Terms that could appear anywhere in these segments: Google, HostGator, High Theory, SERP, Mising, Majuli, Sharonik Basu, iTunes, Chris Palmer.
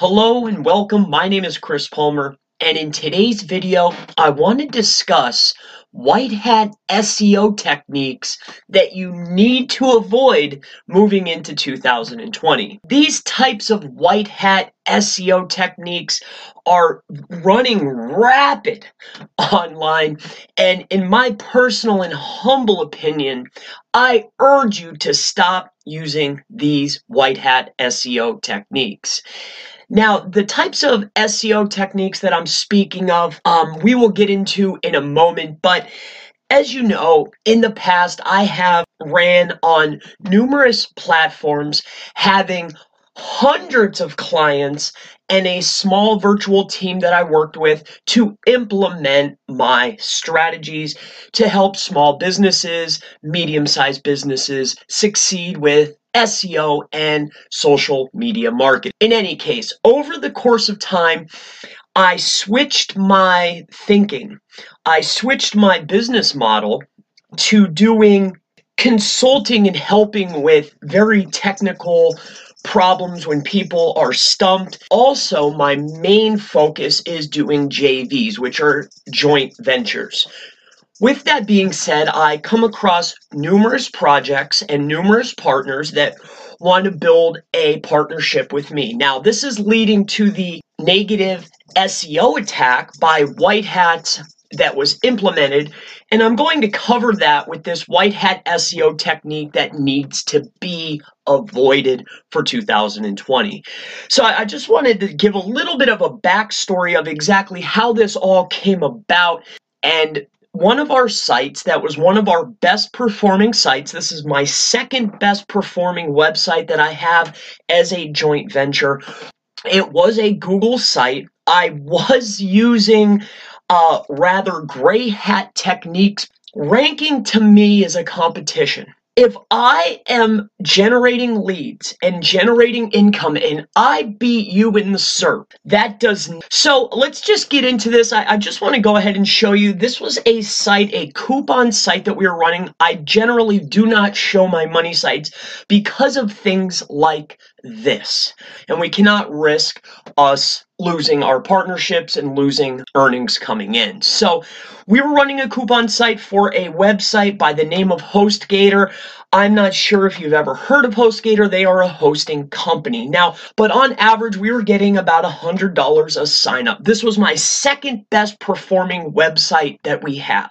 Hello and welcome. My name is Chris Palmer, and in today's video, I want to discuss white hat SEO techniques that you need to avoid moving into 2020. These types of white hat SEO techniques are running rapid online, and in my personal and humble opinion, I urge you to stop using these white hat SEO techniques. Now, the types of SEO techniques that I'm speaking of, we will get into in a moment, but as you know, in the past, I have ran on numerous platforms having hundreds of clients and a small virtual team that I worked with to implement my strategies to help small businesses, medium-sized businesses succeed with SEO and social media marketing. In any case, over the course of time, I switched my thinking. I switched my business model to doing consulting and helping with very technical problems when people are stumped. Also, my main focus is doing JVs, which are joint ventures. With that being said, I come across numerous projects and numerous partners that want to build a partnership with me. Now, this is leading to the negative SEO attack by white hats that was implemented, and I'm going to cover that with this white hat SEO technique that needs to be avoided for 2020. So I just wanted to give a little bit of a backstory of exactly how this all came about. And one of our sites that was one of our best performing sites, this is my second best performing website that I have as a joint venture. It was a Google site. I was using rather gray hat techniques. Ranking to me is a competition. If I am generating leads and generating income and I beat you in the SERP, that doesn't. So let's just get into this. I just want to go ahead and show you. This was a site, a coupon site that we were running. I generally do not show my money sites because of things like this. And we cannot risk us losing our partnerships and losing earnings coming in. So we were running a coupon site for a website by the name of HostGator. I'm not sure if you've ever heard of HostGator. They are a hosting company. Now, but on average, we were getting about $100 a sign up. This was my second best performing website that we have.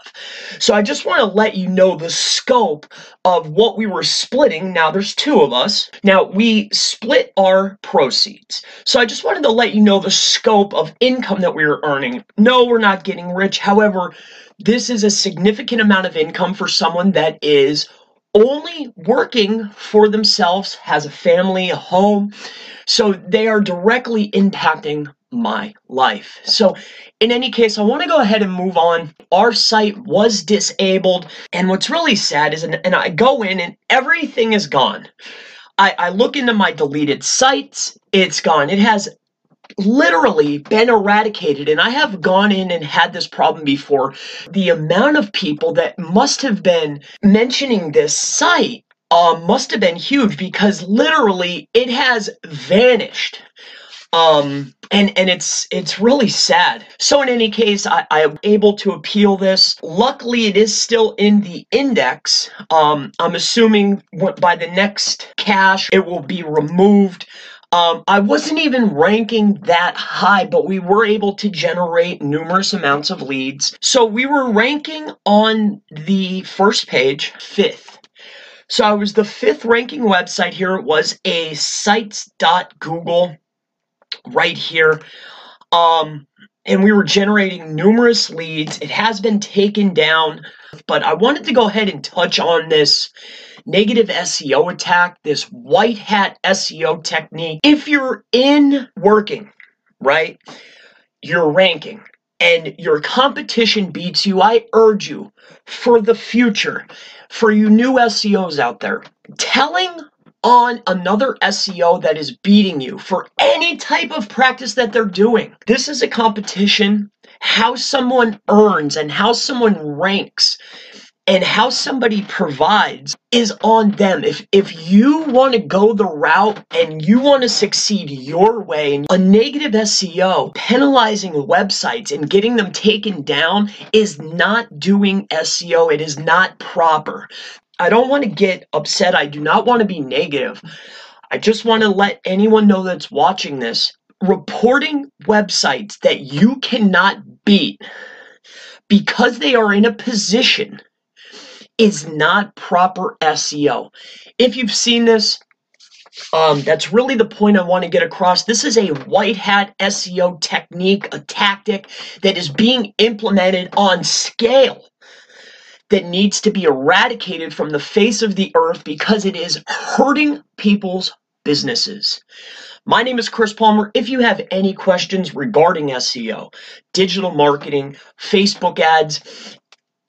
So I just want to let you know the scope of what we were splitting. Now, there's two of us. Now, we split our proceeds. So I just wanted to let you know the scope of income that we were earning. No, we're not getting rich. However, this is a significant amount of income for someone that is only working for themselves, has a family, a home, so they are directly impacting my life. So in any case, I want to go ahead and move on. Our site was disabled, and what's really sad is, and I go in and everything is gone. I look into my deleted sites, it's gone. It has literally been eradicated, and I have gone in and had this problem before. The amount of people that must have been mentioning this site must have been huge, because literally it has vanished. And it's really sad. So in any case, I am able to appeal this. Luckily, it is still in the index. I'm assuming by the next cache, it will be removed. I wasn't even ranking that high, but we were able to generate numerous amounts of leads. So we were ranking on the first page, fifth. So I was the fifth ranking website here. It was a sites.google right here. And we were generating numerous leads. It has been taken down, but I wanted to go ahead and touch on this negative SEO attack, this white hat SEO technique. If you're in working, right, you're ranking and your competition beats you, I urge you for the future, for you new SEOs out there, telling on another SEO that is beating you for any type of practice that they're doing. This is a competition. How someone earns and how someone ranks and how somebody provides is on them. If you want to go the route and you want to succeed your way, and a negative SEO, penalizing websites and getting them taken down is not doing SEO. It is not proper. I don't want to get upset. I do not want to be negative. I just want to let anyone know that's watching this. Reporting websites that you cannot beat because they are in a position is not proper SEO. If you've seen this, that's really the point I want to get across. This is a white hat SEO technique, a tactic that is being implemented on scale that needs to be eradicated from the face of the earth because it is hurting people's businesses. My name is Chris Palmer. If you have any questions regarding SEO, digital marketing, Facebook ads,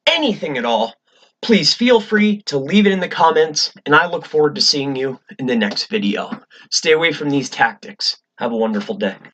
anything at all, please feel free to leave it in the comments, and I look forward to seeing you in the next video. Stay away from these tactics. Have a wonderful day.